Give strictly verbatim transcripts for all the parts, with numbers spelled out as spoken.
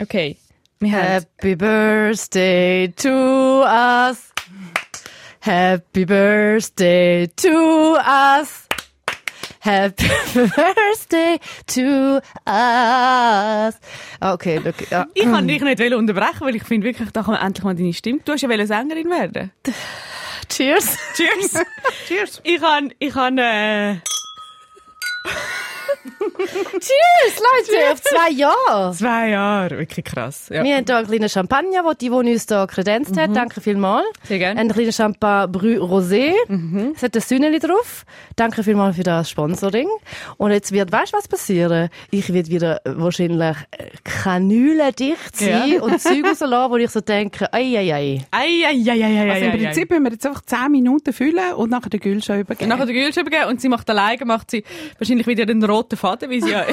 Okay. Happy birthday to us. Happy birthday to us. Happy birthday to us. Okay, okay. Ja. Ich kann dich nicht unterbrechen, weil ich finde wirklich, da kann man endlich mal deine Stimme. Du hast ja Sängerin werden. Cheers. Cheers. Cheers. Ich kann, ich kann, äh... Cheers, Leute, Cheers. Auf zwei Jahre. Zwei Jahre, wirklich krass. Ja. Wir haben hier einen kleinen Champagner, wo die, die uns hier kredenzt mhm. hat. Danke vielmals. Sehr gerne. Einen kleinen Champagner Brû Rosé. Mhm. Es hat ein Sünneli drauf. Danke vielmals für das Sponsoring. Und jetzt wird, weißt du, was passieren? Ich werde wieder wahrscheinlich kanülendicht sein ja. und Zeug rauslassen, wo ich so denke, ei, ei, ei. Ei, ei, ei, ei, also im Prinzip müssen wir jetzt einfach zehn Minuten füllen und nachher den Gülsha übergeben. Nachher den Gülsha übergeben und sie macht alleine, macht sie wahrscheinlich wieder den roten Faden, wie sie ja,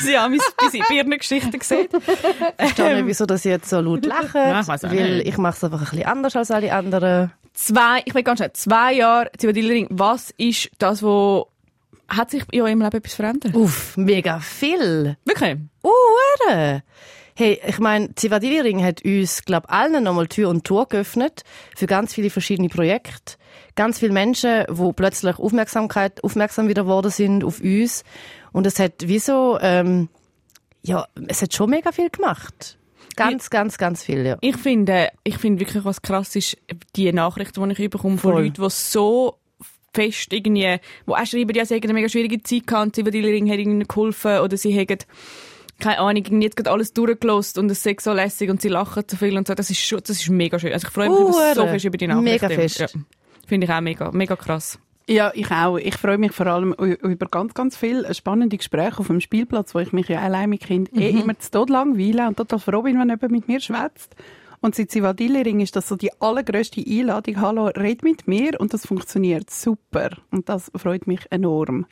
sie ja meine, bei ihren Geschichten sieht. Ich verstehe nicht, wieso das jetzt so laut lacht, weil ich mache es einfach ein bisschen anders als alle anderen. Zwei, ich will ganz schnell, zwei Jahre Zivadinovic, was ist das, wo hat sich in eurem Leben etwas verändert? Uff, mega viel. Wirklich? Uhr. Hey, ich meine, Zivadinovic hat uns, glaube ich, allen nochmal Tür und Tor geöffnet für ganz viele verschiedene Projekte. Ganz viele Menschen, die plötzlich Aufmerksamkeit, aufmerksam wieder geworden sind auf uns. Und es hat wie so, ähm, ja, es hat schon mega viel gemacht. Ganz, ich, ganz, ganz viel, ja. Ich finde, ich finde wirklich, was krass ist, die Nachrichten, die ich bekomme von Voll. Leuten, die so fest irgendwie, die auch schreiben, die haben eine mega schwierige Zeit gehabt und Zivadinovic hat ihnen geholfen oder sie haben, keine Ahnung, jetzt geht alles durchgelost und es ist so lässig und sie lachen so viel und so. Das ist schon, das ist mega schön. Also ich freue mich uh, so fest über die Nachrichten. Mega fest. Ja. Finde ich auch mega, mega krass. Ja, ich auch. Ich freue mich vor allem über ganz, ganz viele spannende Gespräche auf dem Spielplatz, wo ich mich ja allein mit Kind mhm. eh immer zu Tod langweile und total froh bin, wenn jemand mit mir schwätzt. Und seit Zivadinovic ist das so die allergrösste Einladung. Hallo, red mit mir. Und das funktioniert super. Und das freut mich enorm.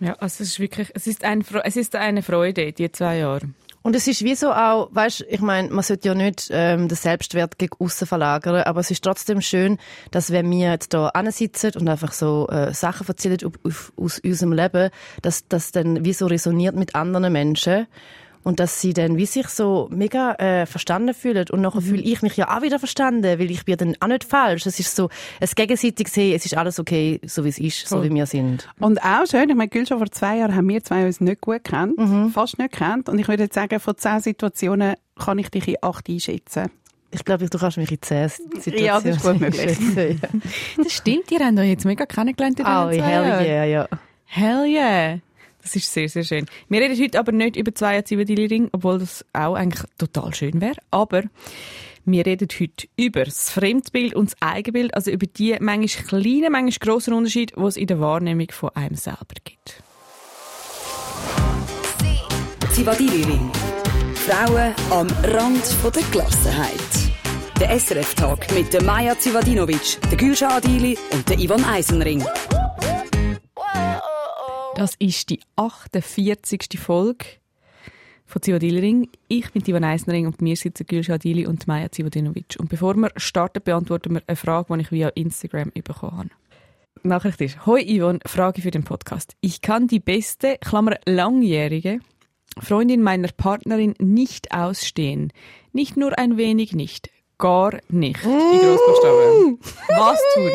Ja, also es ist wirklich, es ist, ein, es ist eine Freude, die zwei Jahre. Und es ist wie so auch, weißt, ich meine, man sollte ja nicht ähm, den Selbstwert gegen aussen verlagern, aber es ist trotzdem schön, dass wenn wir jetzt da ansitzen und einfach so äh, Sachen erzählen auf, auf, aus unserem Leben, dass das dann wie so resoniert mit anderen Menschen und dass sie dann wie sich so mega äh, verstanden fühlen und nachher mhm. fühle ich mich ja auch wieder verstanden, weil ich bin dann auch nicht falsch. Es ist so, es gegenseitig sehen, es ist alles okay, so wie es ist, cool. so wie wir sind. Und auch schön, ich meine, Gülsha, vor zwei Jahren haben wir zwei uns nicht gut gekannt, mhm. fast nicht gekannt und ich würde jetzt sagen, von zehn Situationen kann ich dich in acht einschätzen. Ich glaube, du kannst mich in zehn Situationen Ja, das ist gut möglich. Das stimmt, ihr habt euch jetzt mega kennengelernt in oh, hell yeah, ja. Hell yeah. Das ist sehr, sehr schön. Wir reden heute aber nicht über zwei Jahre Zivadinovic, obwohl das auch eigentlich total schön wäre. Aber wir reden heute über das Fremdbild und das Eigenbild, also über die manchmal kleinen, manchmal grossen Unterschiede, die es in der Wahrnehmung von einem selber gibt. Zivadinovic. Frauen am Rand der Gelassenheit. Der S R F-Tag mit der Maja Zivadinovic, der Gülsha Adilji und der Yvonne Eisenring. Das ist die achtundvierzigste Folge von Zivadinovic. Ich bin Yvonne Eisenring und mir sitzen Gülsha Adilji und Maja Zivadinovic. Und bevor wir starten, beantworten wir eine Frage, die ich via Instagram bekommen habe. Die Nachricht ist: Hoi Yvonne, Frage für den Podcast. Ich kann die beste, Klammer langjährige Freundin meiner Partnerin nicht ausstehen. Nicht nur ein wenig nicht. Gar nicht. Die Großbuchstaben. Was tun?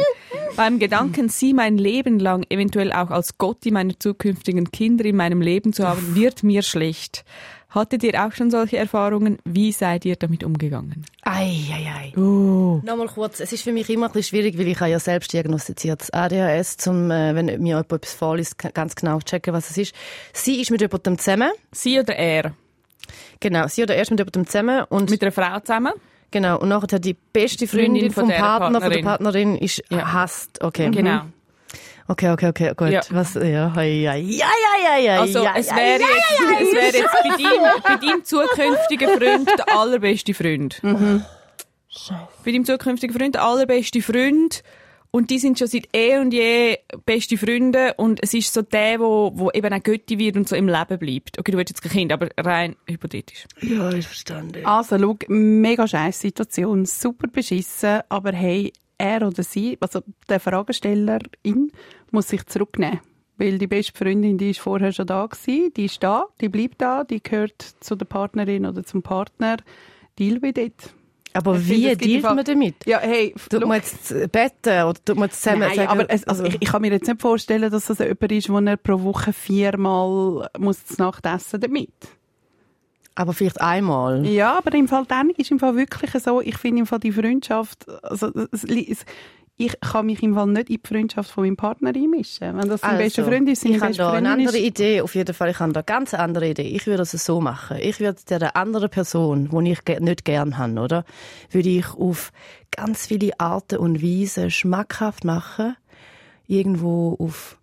Beim Gedanken, sie mein Leben lang, eventuell auch als Gotti meiner zukünftigen Kinder in meinem Leben zu haben, wird mir schlecht. Hattet ihr auch schon solche Erfahrungen? Wie seid ihr damit umgegangen? Ei, ei, ei. Uh. Nochmal kurz. Es ist für mich immer ein bisschen schwierig, weil ich ja selbst diagnostiziertes A D H S, um, wenn mir jemand etwas vorliest, ganz genau zu checken, was es ist. Sie ist mit jemandem zusammen. Sie oder er? Genau, sie oder er ist mit jemandem zusammen. Und mit einer Frau zusammen? Genau, und nachher die beste Freundin, Freundin vom Partner, von der Partnerin ist ja. hasst. Okay. Genau. Okay, okay, okay, gut. Ja. Was, ja, ja, ja, ja, ja, Also, ja, es wäre ja, jetzt, ja, ja, es wäre jetzt bei deinem, bei deinem zukünftigen Freund der allerbeste Freund. Mhm. Scheiße. Bei deinem zukünftigen Freund der allerbeste Freund. Und die sind schon seit eh und je beste Freunde. Und es ist so der, wo, wo eben auch Götti wird und so im Leben bleibt. Okay, du willst jetzt kein Kind, aber rein hypothetisch. Ja, ich verstehe. Also, schau, mega scheiß Situation, super beschissen, aber hey, er oder sie, also der Fragesteller, ihn, muss sich zurücknehmen. Weil die beste Freundin, die ist vorher schon da gewesen, die ist da, die bleibt da, die gehört zu der Partnerin oder zum Partner. Deal with it. Aber ich wie dealt man damit? Ja, hey, tut man jetzt beten oder tut man zusammen? Nein, sagen, aber es, also ich, ich kann mir jetzt nicht vorstellen, dass das jemand ist, wo er pro Woche viermal muss zu Nacht essen damit. Aber vielleicht einmal. Ja, aber im Fall dann ist im Fall wirklich so. Ich finde im Fall die Freundschaft, also es, ich kann mich im Fall nicht in die Freundschaft von meinem Partner einmischen. Wenn das mein also, bester Freund ist, seine beste Freundin ist. Ich habe da eine andere Idee, auf jeden Fall. Ich habe da eine ganz andere Idee. Ich würde es so machen. Ich würde der anderen Person, die ich nicht gern habe, oder, würde ich auf ganz viele Arten und Weisen schmackhaft machen, irgendwo auf,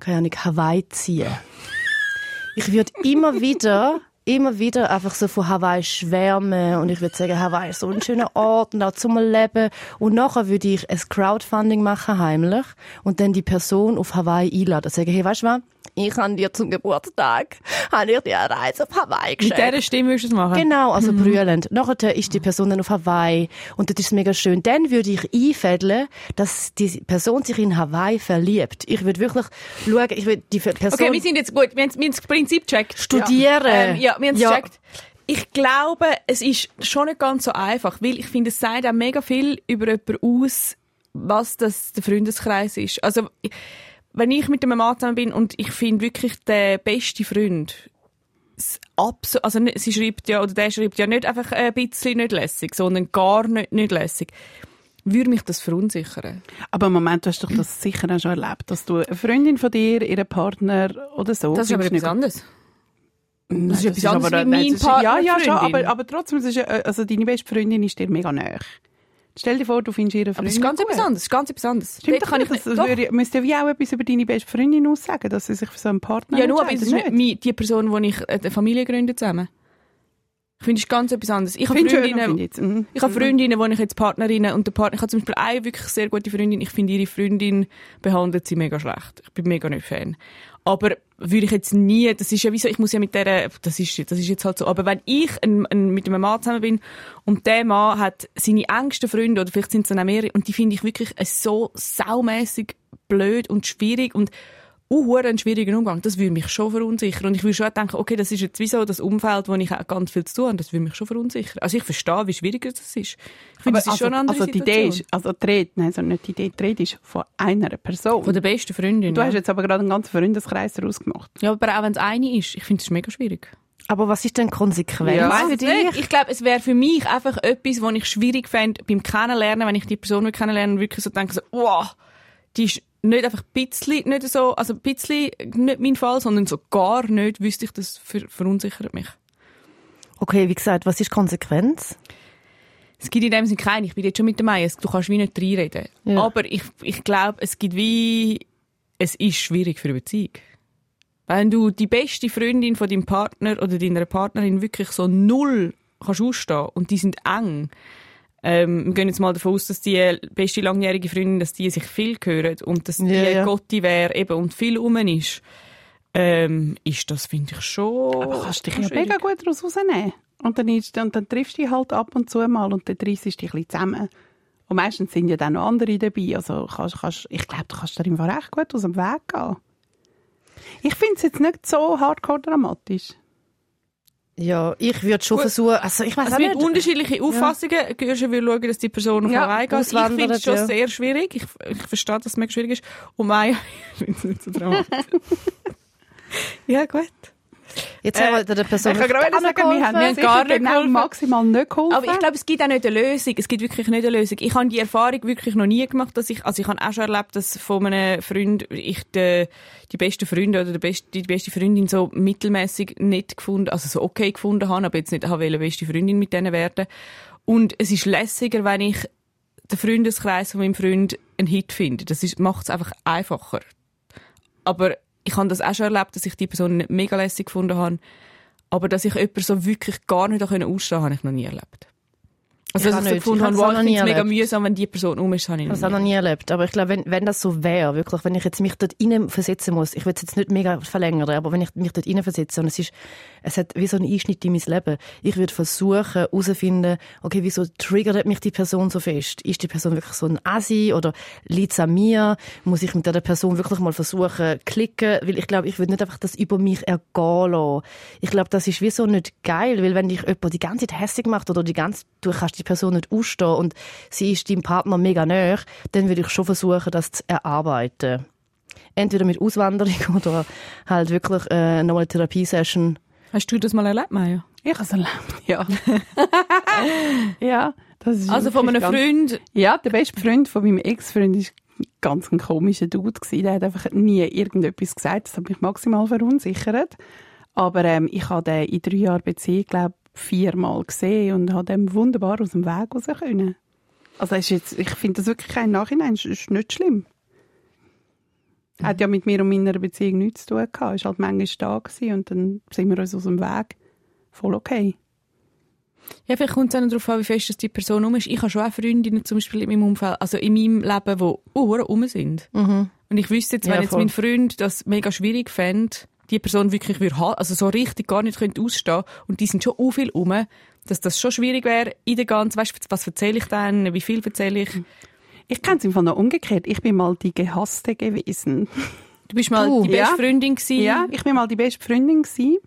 keine Ahnung, Hawaii ziehen. Ich würde immer wieder immer wieder einfach so von Hawaii schwärmen und ich würde sagen, Hawaii ist so ein schöner Ort und auch zum Leben. Und nachher würde ich ein Crowdfunding machen, heimlich, und dann die Person auf Hawaii einladen und sagen, hey, weißt du was, ich habe dir zum Geburtstag habe ich dir eine Reise auf Hawaii geschenkt. Mit dieser Stimme würdest du es machen? Genau, also mhm. brüllend. Nachher ist die Person dann auf Hawaii und das ist mega schön. Dann würde ich einfädeln, dass die Person sich in Hawaii verliebt. Ich würde wirklich schauen, ich würde die Person... Okay, wir sind jetzt gut, wir haben das Prinzip gecheckt. Studieren. Ja. Ähm, ja. Wir haben es ja. gecheckt. Ich glaube, es ist schon nicht ganz so einfach, weil ich finde, es sagt auch mega viel über jemanden aus, was das der Freundeskreis ist. Also, wenn ich mit einem Mann zusammen bin und ich finde wirklich den besten Freund, absolut, also sie schreibt ja, oder der schreibt ja nicht einfach ein bisschen nicht lässig, sondern gar nicht, nicht lässig. Würde mich das verunsichern. Aber im Moment hast du doch das sicher auch schon erlebt, dass du eine Freundin von dir, ihren Partner oder so. Das ist aber etwas anderes. Nein, das ist etwas anderes aber, wie mein nein, Partner. Ja, ja, schon, aber, aber trotzdem, ist, also deine beste Freundin ist dir mega nahe. Stell dir vor, du findest ihre Freundin. Das ist ganz etwas anderes. Ganz etwas anderes. Stimmt, da kann ich das, das müsste ja auch etwas über deine beste Freundin aussagen, dass sie sich für so einen Partner ja, nur, aber das ist nicht meine, die Person, mit der ich eine Familie gründe zusammen. Ich finde, es ist ganz etwas anderes. Ich habe Freundinnen, mhm. ich habe Freundinnen, wo ich jetzt Partnerinnen und der Partner, ich habe zum Beispiel eine wirklich sehr gute Freundin, ich finde, ihre Freundin behandelt sie mega schlecht. Ich bin mega nicht Fan. Aber würde ich jetzt nie, das ist ja wieso, ich muss ja mit der, das ist, das ist jetzt halt so, aber wenn ich ein, ein, mit einem Mann zusammen bin und der Mann hat seine engsten Freunde, oder vielleicht sind es dann auch mehrere, und die finde ich wirklich so saumässig blöd und schwierig und uh, einen schwierigen Umgang, das würde mich schon verunsichern. Und ich würde schon denken, okay, das ist jetzt wieso das Umfeld, wo ich auch ganz viel zu tun habe, das würde mich schon verunsichern. Also ich verstehe, wie schwierig das ist. Ich finde, das ist also, schon eine andere also die Idee ist, also die Rede, nein, also nicht die Idee, die Rede ist von einer Person. Von der besten Freundin. Du ja. hast jetzt aber gerade einen ganzen Freundeskreis daraus gemacht. Ja, aber auch wenn es eine ist, ich finde es mega schwierig. Aber was ist denn Konsequenz ja, für dich? Nicht. Ich glaube, es wäre für mich einfach etwas, was ich schwierig fände beim Kennenlernen, wenn ich die Person kennenlerne und wirklich so denke, so, wow, die ist nicht einfach ein bisschen, nicht so, also ein bisschen nicht mein Fall, sondern so gar nicht, wüsste ich, das ver- verunsichert mich. Okay, wie gesagt, was ist Konsequenz? Es gibt in dem Sinne keine, ich bin jetzt schon mit der Maja, du kannst wie nicht reinreden. Ja. Aber ich, ich glaube, es gibt wie, es ist schwierig für eine Beziehung. Wenn du die beste Freundin von deinem Partner oder deiner Partnerin wirklich so null kannst ausstehen und die sind eng, Ähm, wir gehen jetzt mal davon aus, dass die beste langjährige Freundin, dass die sich viel hören und dass die ja, ja. Gotti wäre eben und viel rum ist, ähm, ist das, finde ich, schon... Aber kannst du dich ja mega gut daraus rausnehmen. Und dann, ist, und dann triffst du dich halt ab und zu mal und dann triffst du dich ein bisschen zusammen. Und meistens sind ja dann noch andere dabei. Also kannst, kannst, ich glaube, du kannst dir im Fall recht gut aus dem Weg gehen. Ich finde es jetzt nicht so hardcore dramatisch. Ja, ich würde schon Gut. versuchen, also ich weiss also auch nicht. Unterschiedliche Auffassungen. Ja. Gülsha will schauen, dass die Person auf Hawaii ja, geht. Ich finde es schon ja. sehr schwierig. Ich, ich verstehe, dass es mega schwierig ist. Und Maja, ich finde es nicht so dramatisch. Ja, gut. Jetzt haben äh, wir der Person ich kann gerade sagen, wir haben, wir haben gar nicht genau maximal nicht geholfen. Aber ich glaube, es gibt auch nicht eine Lösung. Es gibt wirklich nicht eine Lösung. Ich habe die Erfahrung wirklich noch nie gemacht, dass ich, also ich habe auch schon erlebt, dass von einem Freund ich die, die beste Freundin oder die beste, die beste Freundin so mittelmäßig nicht gefunden, also so okay gefunden habe, aber jetzt nicht habe wollen, beste Freundin mit denen werden. Und es ist lässiger, wenn ich den Freundeskreis von meinem Freund einen Hit finde. Das macht es einfach einfacher. Aber ich habe das auch schon erlebt, dass ich die Person nicht mega lässig gefunden habe. Aber dass ich jemanden so wirklich gar nicht ausstehen konnte, habe ich noch nie erlebt. Also das gefunden habe, wow, ich finde es mega mühsam, wenn die Person um ist, habe ich das noch nie. Noch nie erlebt. Aber ich glaube, wenn, wenn das so wäre, wirklich, wenn ich jetzt mich dort rein versetzen muss, ich will es jetzt nicht mega verlängern, aber wenn ich mich dort rein versetze und es ist, es hat wie so einen Einschnitt in mein Leben, ich würde versuchen, herauszufinden, okay, wieso triggert mich die Person so fest? Ist die Person wirklich so ein Asi oder liegt es an mir? Muss ich mit dieser Person wirklich mal versuchen, klicken? Weil ich glaube, ich würde nicht einfach das über mich ergehen lassen. Ich glaube, das ist wie so nicht geil, weil wenn dich jemand die ganze Zeit hässlich macht oder die ganze, du kannst die Person nicht ausstehen und sie ist deinem Partner mega nahe, dann würde ich schon versuchen, das zu erarbeiten. Entweder mit Auswanderung oder halt wirklich äh, nochmal eine Therapiesession. Hast du das mal erlebt, Maja? Ich habe es erlebt, ja. Ja, das ist also von einem ganz, Freund? Ja, der beste Freund von meinem Ex-Freund war ganz ein komischer Dude. Der hat einfach nie irgendetwas gesagt. Das hat mich maximal verunsichert. Aber ähm, ich habe den in drei Jahren Beziehung, glaube viermal gesehen und habe dem wunderbar aus dem Weg raus können. Also ist jetzt, ich finde das wirklich im Nachhinein ist nicht schlimm. Mhm. Hat ja mit mir und meiner Beziehung nichts zu tun gehabt. Ist halt manchmal da und dann sind wir uns aus dem Weg. Voll okay. Ja, vielleicht kommt es auch darauf an, wie fest die Person um ist. Ich habe schon auch Freundinnen zum Beispiel in meinem Umfeld, also in meinem Leben, die oh, um sind. Mhm. Und ich wüsste jetzt, wenn ja, jetzt mein Freund das mega schwierig fände, die Person wirklich würde haben, also so richtig gar nicht könnte ausstehen. Und die sind schon so viel rum, dass das schon schwierig wäre in der ganzen, weißt, was erzähle ich denn, wie viel erzähle ich? Ich kenne es im Fall noch umgekehrt. Ich bin mal die Gehasste gewesen. Du bist mal uh, die beste ja. Freundin gewesen? Ja, ich bin mal die beste Freundin gewesen.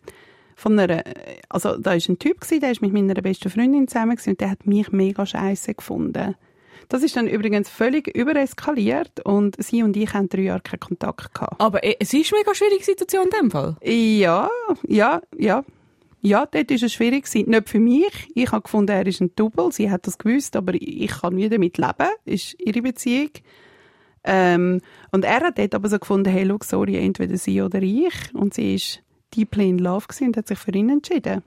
Von einer, also da war ein Typ gewesen, der war mit meiner besten Freundin zusammen gewesen, und der hat mich mega scheisse gefunden. Das ist dann übrigens völlig übereskaliert und sie und ich haben drei Jahre keinen Kontakt gehabt. Aber es ist eine mega schwierige Situation in dem Fall? Ja, ja, ja. Ja, dort war es schwierig. Nicht für mich. Ich habe gefunden, er ist ein Double. Sie hat das gewusst, aber ich kann nie damit leben. Ist ihre Beziehung. Ähm, und er hat dort aber so gefunden, hey, look, sorry, entweder sie oder ich. Und sie war deeply in love und hat sich für ihn entschieden.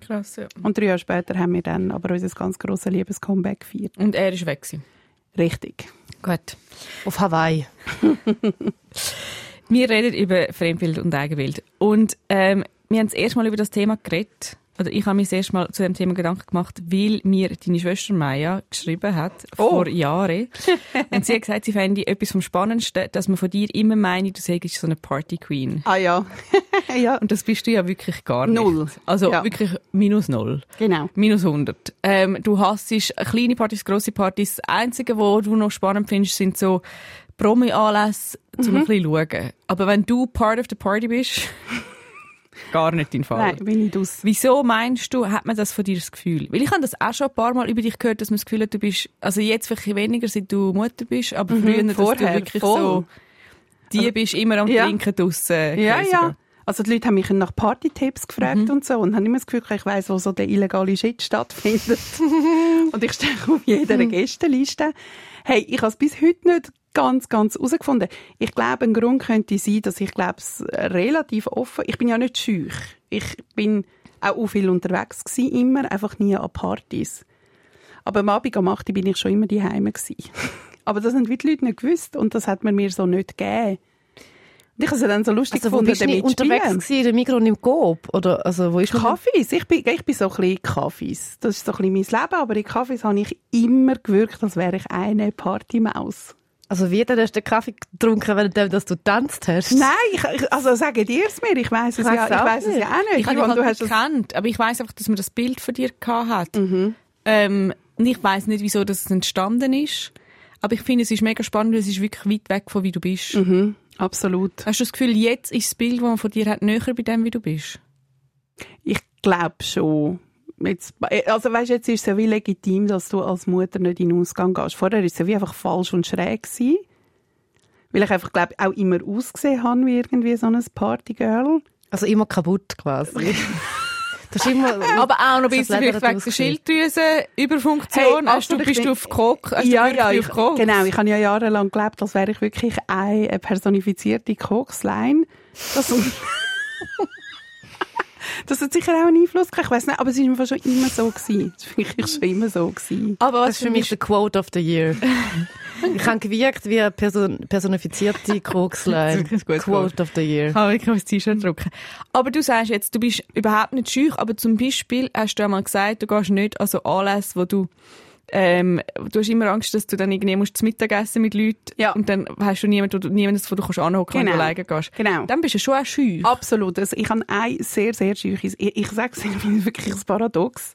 Krass, ja. Und drei Jahre später haben wir dann aber unser ganz grosses Liebes-Comeback gefeiert. Und er ist weg gewesen. Richtig. Gut. Auf Hawaii. Wir reden über Fremdbild und Eigenbild. Und ähm, wir haben das erste Mal über das Thema geredet. Oder ich habe mich das erste Mal zu dem Thema Gedanken gemacht, weil mir deine Schwester Maja geschrieben hat, oh. vor Jahren. Und sie hat gesagt, sie fände etwas vom Spannendsten, dass man von dir immer meint, du seist so eine Party-Queen. Ah ja. Ja. Und das bist du ja wirklich gar nicht. Null. Also ja. wirklich minus null. Genau. Minus hundert. Ähm, du hassest kleine Partys, grosse Partys. Das Einzige, was du noch spannend findest, sind so Promi-Anlässe, um mhm. ein bisschen zu schauen. Aber wenn du part of the party bist... Gar nicht dein Fall. Nein, bin ich aus. Wieso meinst du, hat man das von dir das Gefühl? Weil ich habe das auch schon ein paar Mal über dich gehört, dass man das Gefühl hat, du bist, also jetzt vielleicht weniger, seit du Mutter bist, aber mhm, früher, dass vorher, du wirklich voll. so, die also, bist immer am ja. Trinken draussen. Ja, ja. Also die Leute haben mich nach Party-Tipps gefragt mhm. und so und haben immer das Gefühl, ich weiss, wo so der illegale Shit stattfindet. Und ich stehe auf jeder Gästeliste. Hey, ich habe es bis heute nicht ganz, ganz herausgefunden. Ich glaube, ein Grund könnte sein, dass ich glaube, es relativ offen, ich bin ja nicht schüch. Ich bin auch viel unterwegs gewesen, immer, einfach nie an Partys. Aber am Abend um acht Uhr bin ich schon immer daheim gewesen. Aber das haben die Leute nicht gewusst und das hat man mir so nicht gegeben. Ich habe es dann so lustig also, gefunden, damit zu spielen. Also wo bist du unterwegs in der Migros und im Coop? Oder, also, wo ist Kaffees. Ich bin, ich bin so ein bisschen Kaffees. Das ist so ein bisschen mein Leben, aber in Kaffees habe ich immer gewirkt, als wäre ich eine Partymaus. Also wie, dann hast du den Kaffee getrunken, während du getanzt hast? Nein, ich, also sagen dir es mir, ich weiss es, ich ja, ich weiss es ja auch nicht. Ich habe dich halt gekannt, aber ich weiss einfach, dass man das Bild von dir gehabt hat. Mhm. Ähm, und ich weiss nicht, wieso das entstanden ist, aber ich finde, es ist mega spannend, weil es ist wirklich weit weg von wie du bist. Mhm. Absolut. Hast du das Gefühl, jetzt ist das Bild, das man von dir hat, näher bei dem, wie du bist? Ich glaube schon. Jetzt, also weißt, jetzt ist es ja wie legitim, dass du als Mutter nicht in den Ausgang gehst. Vorher war es ja wie einfach falsch und schräg gewesen, weil ich einfach glaube auch immer ausgesehen habe wie irgendwie so ein Partygirl. Also immer kaputt quasi. Das ist immer, aber auch noch ein bisschen vielleicht wegen der Schilddrüsenüberfunktion. Hey, du bist du auf Coke? Ja, du ja, ich, auf Coke? Genau. Ich habe ja jahrelang gelebt, als wäre ich wirklich eine personifizierte Kokslein. Das Das hat sicher auch einen Einfluss gehabt. Ich weiss nicht, aber es war mir schon immer so gewesen. Es war wirklich schon immer so gewesen. Aber was ist für mich der Quote of the Year? Ich habe gewirkt wie eine person personifizierte Krogslein. Quote of the Year. Ich kann wirklich mein T-Shirt drücken. Aber du sagst jetzt, du bist überhaupt nicht schüch, aber zum Beispiel hast du einmal gesagt, du gehst nicht an so Anlässe, wo du Ähm, du hast immer Angst, dass du dann irgendwie musst zu Mittag essen mit Leuten, ja, und dann hast du niemanden, wo du, niemanden, wo du anhocken kannst, wenn du alleine gehst. Genau. Dann bist du schon auch scheu. Absolut. Also ich habe ein sehr, sehr scheuches. Ich, ich sage es, ich bin wirklich ein Paradox.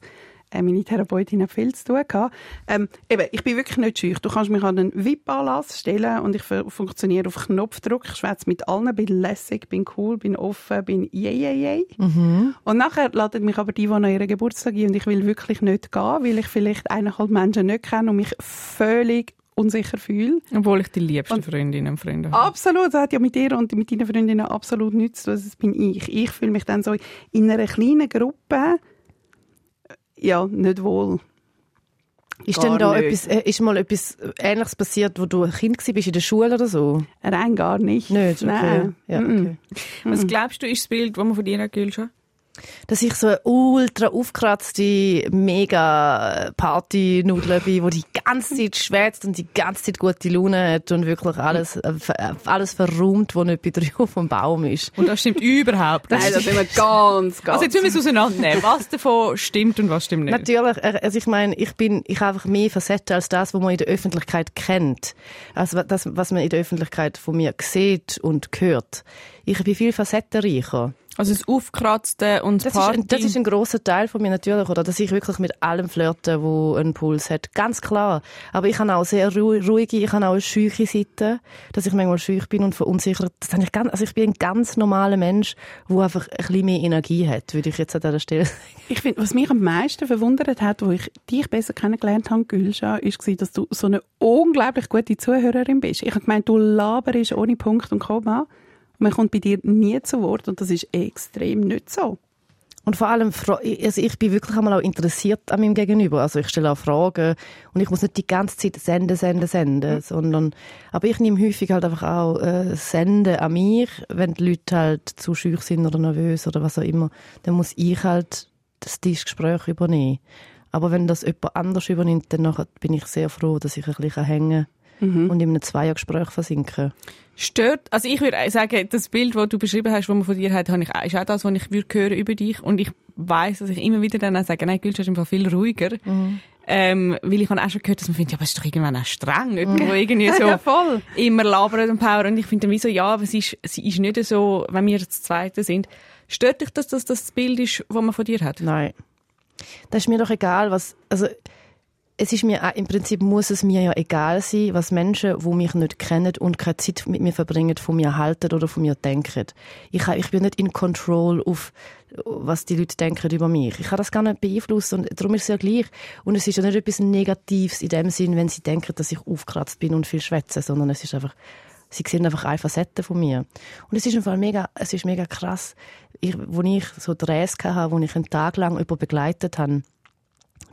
Äh, meine Therapeutin hat viel zu tun gehabt. Ähm, eben, ich bin wirklich nicht scheu. Du kannst mich an einen V I P-Anlass stellen und ich funktioniere auf Knopfdruck. Ich schwätze mit allen, bin lässig, bin cool, bin offen, bin je, je, je. Mhm. Und nachher ladet mich aber die, die an ihren Geburtstag gehen, und ich will wirklich nicht gehen, weil ich vielleicht eineinhalb Menschen nicht kenne und mich völlig unsicher fühle. Obwohl ich die liebsten Freundinnen und Freunde habe. Absolut, das hat ja mit dir und mit deinen Freundinnen absolut nichts zu tun. Das bin ich. Ich fühle mich dann so in einer kleinen Gruppe, ja, nicht wohl. Ist denn da etwas, ist mal etwas Ähnliches passiert, wo du ein Kind warst in der Schule oder so? Rein gar nicht. Nicht? Okay. Nein. Ja, okay. Was glaubst du, ist das Bild, das man von dir hat, Gülsha? Dass ich so eine ultra aufgekratzte Mega-Party-Nudel bin, die die ganze Zeit schwätzt und die ganze Zeit gute Laune hat und wirklich alles, äh, alles verräumt, was nicht bei drei auf dem Baum ist. Und das stimmt überhaupt nicht. Nein, das sind wir ganz, ganz... Also jetzt müssen wir es auseinandernehmen. Was davon stimmt und was stimmt nicht? Natürlich. Also ich meine, ich bin ich habe einfach mehr Facetten als das, was man in der Öffentlichkeit kennt. Also das, was man in der Öffentlichkeit von mir sieht und hört. Ich bin viel facettenreicher. Also das Aufkratzte und das Party. Ist ein, das ist ein grosser Teil von mir natürlich, oder? Dass ich wirklich mit allem flirte, wo einen Puls hat. Ganz klar. Aber ich habe auch sehr ruhige, ich habe auch eine scheuche Seite, dass ich manchmal schüch bin und verunsichert. Das habe ich ganz, also ich bin ein ganz normaler Mensch, der einfach ein bisschen mehr Energie hat, würde ich jetzt an dieser Stelle sagen. Ich finde, was mich am meisten verwundert hat, wo ich dich besser kennengelernt habe, Gülsha, ist gewesen, dass du so eine unglaublich gute Zuhörerin bist. Ich habe gemeint, du laberst ohne Punkt und Komma. Man kommt bei dir nie zu Wort und das ist extrem nicht so. Und vor allem, also ich bin wirklich einmal auch interessiert an meinem Gegenüber. Also ich stelle auch Fragen und ich muss nicht die ganze Zeit senden, senden, senden. Mhm. Sondern, aber ich nehme häufig halt einfach auch äh, Senden an mich, wenn die Leute halt zu schüch sind oder nervös oder was auch immer. Dann muss ich halt das Tischgespräch übernehmen. Aber wenn das jemand anders übernimmt, dann bin ich sehr froh, dass ich ein bisschen hängen kann. Mhm. Und in einem Zweiergespräch versinken. Stört, also ich würde sagen, das Bild, das du beschrieben hast, das man von dir hat, ist auch das, was ich würde hören über dich. Und ich weiss, dass ich immer wieder dann sage, nein, Gülsha ist im Fall viel ruhiger. Mhm. Ähm, weil ich habe auch schon gehört, dass man findet, ja, aber es ist doch irgendwann auch streng. Mhm. Jemand, irgendwie so ja, voll. Immer labert und powert. Und ich finde dann wie so, ja, aber sie ist, sie ist nicht so, wenn wir das Zweite sind. Stört dich das, dass das das Bild ist, das man von dir hat? Nein. Das ist mir doch egal, was... Also, es ist mir, im Prinzip muss es mir ja egal sein, was Menschen, die mich nicht kennen und keine Zeit mit mir verbringen, von mir halten oder von mir denken. Ich, ich bin nicht in Control auf, was die Leute denken über mich. Ich kann das gar nicht beeinflussen und darum ist es ja gleich. Und es ist ja nicht etwas Negatives in dem Sinn, wenn sie denken, dass ich aufgekratzt bin und viel schwätze, sondern es ist einfach, sie sehen einfach eine Facette von mir. Und es ist im Fall mega, es ist mega krass, ich, wo ich so Drehs hatte, wo ich einen Tag lang jemanden begleitet habe,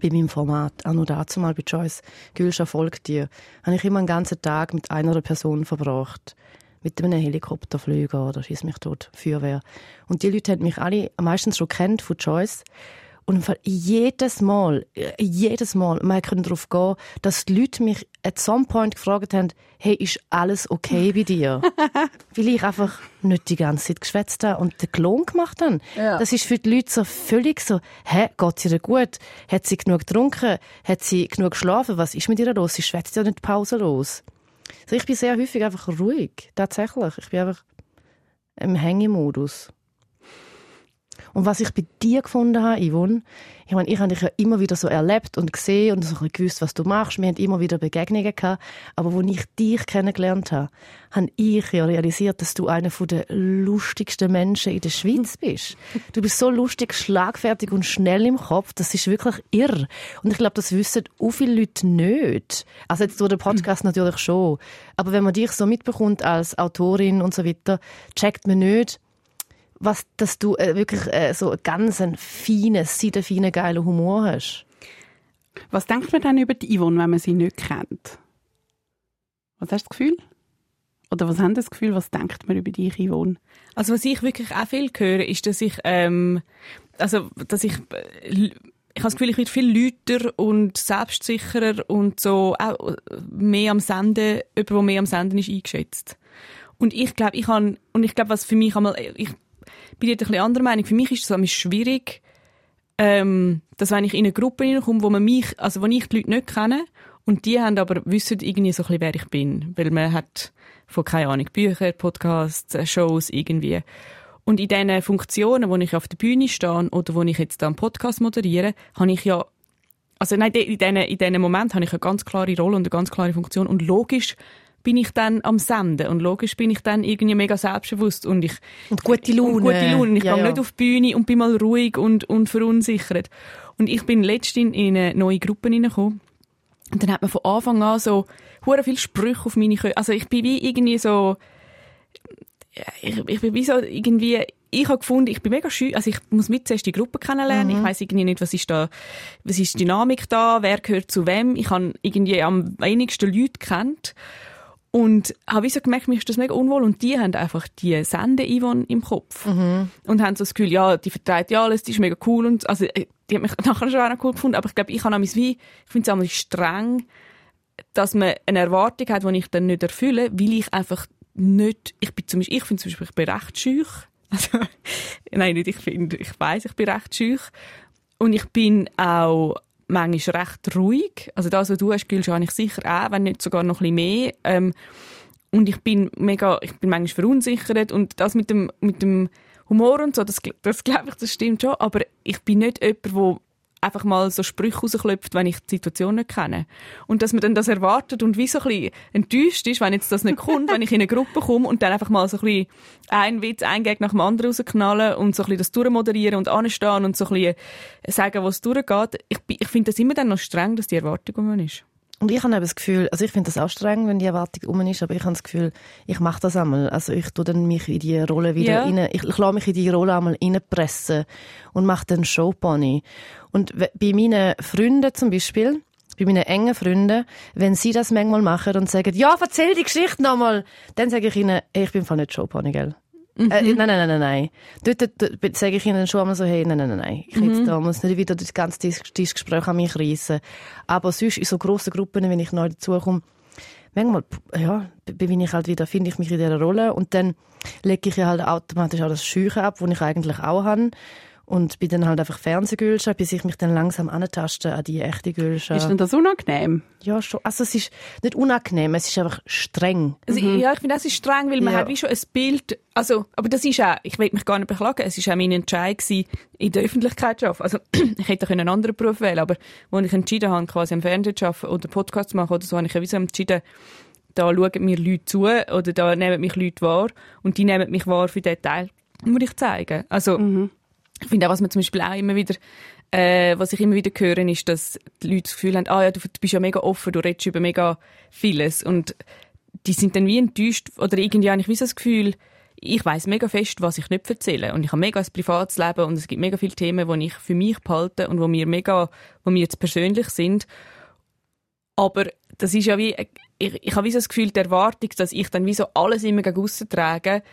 bei meinem Format, auch noch dazu mal bei Joyce, Gülsha folgt dir, habe ich immer einen ganzen Tag mit einer Person verbracht. Mit einem Helikopterflüger oder schieß mich tot, Feuerwehr. Und die Leute haben mich alle meistens schon kennt von Joyce. Und jedes Mal, jedes Mal, man kann darauf gehen, dass die Leute mich at some point gefragt haben, hey, ist alles okay bei dir? Weil ich einfach nicht die ganze Zeit geschwätzt habe und den Klon gemacht habe. Ja. Das ist für die Leute so völlig so, hä, geht's ihr gut? Hat sie genug getrunken? Hat sie genug geschlafen? Was ist mit ihr los? Sie schwätzt ja nicht pausenlos. Also ich bin sehr häufig einfach ruhig, tatsächlich. Ich bin einfach im Hängemodus. Und was ich bei dir gefunden habe, Yvonne, ich meine, ich habe dich ja immer wieder so erlebt und gesehen und so ein bisschen gewusst, was du machst. Wir haben immer wieder Begegnungen gehabt. Aber als ich dich kennengelernt habe, habe ich ja realisiert, dass du einer der lustigsten Menschen in der Schweiz bist. Du bist so lustig, schlagfertig und schnell im Kopf. Das ist wirklich irre. Und ich glaube, das wissen auch viele Leute nicht. Also jetzt durch den Podcast natürlich schon. Aber wenn man dich so mitbekommt als Autorin und so weiter, checkt man nicht, was, dass du äh, wirklich äh, so einen ganz feinen, seidenfeinen, geilen Humor hast. Was denkt man denn über die Yvonne, wenn man sie nicht kennt? Was hast du das Gefühl? Oder was haben das Gefühl, was denkt man über dich, Yvonne? Also was ich wirklich auch viel höre, ist, dass ich ähm, also, dass ich, ich habe das Gefühl, ich werde viel lauter und selbstsicherer und so, auch mehr am Senden, jemand, der mehr am Senden ist, eingeschätzt. Und ich glaube, ich habe, und ich glaube, was für mich einmal, ich bin jetzt ein bisschen anderer Meinung, für mich ist es schwierig, ähm, dass wenn ich in eine Gruppe hineinkomme, wo man mich, also wo ich die Leute nicht kenne, und die haben aber, wissen irgendwie so ein bisschen, wer ich bin. Weil man hat von, keine Ahnung, Bücher, Podcasts, Shows, irgendwie. Und in diesen Funktionen, wo ich auf der Bühne stehe oder wo ich jetzt einen Podcast moderiere, habe ich ja, also nein, in diesen, in diesen Momenten habe ich eine ganz klare Rolle und eine ganz klare Funktion. Und logisch bin ich dann am Senden. Und logisch bin ich dann irgendwie mega selbstbewusst. Und ich, und gute Laune. Und gute Laune. Ich ja, gehe ja. nicht auf die Bühne und bin mal ruhig und, und verunsichert. Und ich bin letztens in eine neue Gruppe hineingekommen. Und dann hat man von Anfang an so hure viel Sprüche auf meine Köpfe. Also ich bin wie irgendwie so, ich, ich bin wie so irgendwie, ich habe gefunden, ich bin mega schön, also ich muss mit zuerst die Gruppe kennenlernen. Mhm. Ich weiss irgendwie nicht, was ist da, was ist die Dynamik da, wer gehört zu wem. Ich habe irgendwie am wenigsten Leute gekannt und habe so gemerkt, mir ist das mega unwohl. Und die haben einfach die Sende-Yvonne im Kopf mhm. und haben so das Gefühl, ja, die vertreibt ja alles, die ist mega cool und also die hat mich nachher schon auch cool gefunden, aber ich glaube, ich habe wie, ich finde es einmal streng, dass man eine Erwartung hat, die ich dann nicht erfülle, weil ich einfach nicht, ich bin zum Beispiel, ich finde zum Beispiel, ich bin recht schüch, also, nein, nicht ich finde, ich weiss, ich bin recht schüch und ich bin auch manchmal recht ruhig, also das, was du hast, Gülsha, habe ich sicher auch, wenn nicht sogar noch ein bisschen mehr, ähm, und ich bin mega, ich bin manchmal verunsichert und das mit dem, mit dem Humor und so, das, das glaube ich, das stimmt schon, aber ich bin nicht jemand, der einfach mal so Sprüche rausklopft, wenn ich die Situation nicht kenne. Und dass man dann das erwartet und wie so ein bisschen enttäuscht ist, wenn jetzt das nicht kommt, wenn ich in eine Gruppe komme und dann einfach mal so ein bisschen einen Witz, einen Gag nach dem anderen rausknallen und so ein bisschen das durchmoderieren und anstehen und so ein bisschen sagen, wo es durchgeht. Ich, ich finde das immer dann noch streng, dass die Erwartung um ist. Und ich habe eben das Gefühl, also ich finde das auch streng, wenn die Erwartung um ist, aber ich habe das Gefühl, ich mache das einmal. Also ich tue dann mich in die Rolle wieder yeah. rein, ich, ich lasse mich in die Rolle einmal reinpressen und mache dann Showpony. Und bei meinen Freunden zum Beispiel, bei meinen engen Freunden, wenn sie das manchmal machen und sagen, ja, erzähl die Geschichte nochmal, dann sage ich ihnen, hey, ich bin im Fall nicht Showpony, gell? Mhm. Äh, nein, nein, nein, nein. Dort, dort sage ich ihnen schon einmal so, hey, nein, nein, nein. Ich mhm. da muss nicht wieder das ganze Tischgespräch an mich reissen. Aber sonst in so grossen Gruppen, wenn ich neu dazukomme, manchmal, ja, bin ich halt wieder, finde ich mich in dieser Rolle. Und dann lege ich ja halt automatisch auch das Scheuchen ab, das ich eigentlich auch habe. Und bin dann halt einfach Fernsehgülscha, bis ich mich dann langsam antaste an die echte Gülscha. Ist denn das unangenehm? Ja, schon. Also es ist nicht unangenehm, es ist einfach streng. Also, mhm. ja, ich finde, es ist streng, weil man ja. hat wie schon ein Bild, also, aber das ist auch, ich will mich gar nicht beklagen, es war auch mein Entscheid, gewesen, in der Öffentlichkeit zu arbeiten. Also, ich hätte auch einen anderen Beruf wählen können, aber als ich entschieden habe, quasi am Fernsehen zu arbeiten oder Podcasts zu machen oder so, habe ich ja wie so entschieden, da schauen mir Leute zu oder da nehmen mich Leute wahr und die nehmen mich wahr für den Teil, den ich zeigen. Also, mhm. ich finde auch, was man zum Beispiel auch immer wieder, äh, was ich immer wieder höre, ist, dass die Leute das Gefühl haben, ah ja, du bist ja mega offen, du redest über mega vieles. Und die sind dann wie enttäuscht, oder irgendwie habe ich wie so das Gefühl, ich weiss mega fest, was ich nicht erzähle. Und ich habe mega ein privates Leben und es gibt mega viele Themen, die ich für mich behalte und die mir mega, die mir jetzt persönlich sind. Aber das ist ja wie, ich, ich habe wie so das Gefühl, die Erwartung, dass ich dann wie so alles immer gegen aussen trage,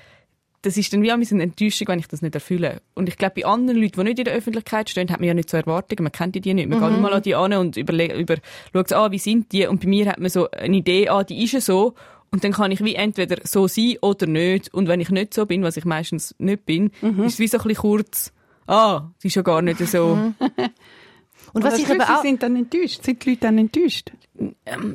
das ist dann wie ein bisschen Enttäuschung, wenn ich das nicht erfülle. Und ich glaube, bei anderen Leuten, die nicht in der Öffentlichkeit stehen, hat man ja nicht so Erwartungen. Man kennt die nicht. Man mhm. geht mal an die an und überle- über, schaut an, wie sind die. Und bei mir hat man so eine Idee, ah, die ist ja so. Und dann kann ich wie entweder so sein oder nicht. Und wenn ich nicht so bin, was ich meistens nicht bin, mhm. ist es wie so ein bisschen kurz, ah, sie ist ja gar nicht so. Mhm. Und was ich aber auch... Sie sind dann enttäuscht. Sind die Leute dann enttäuscht?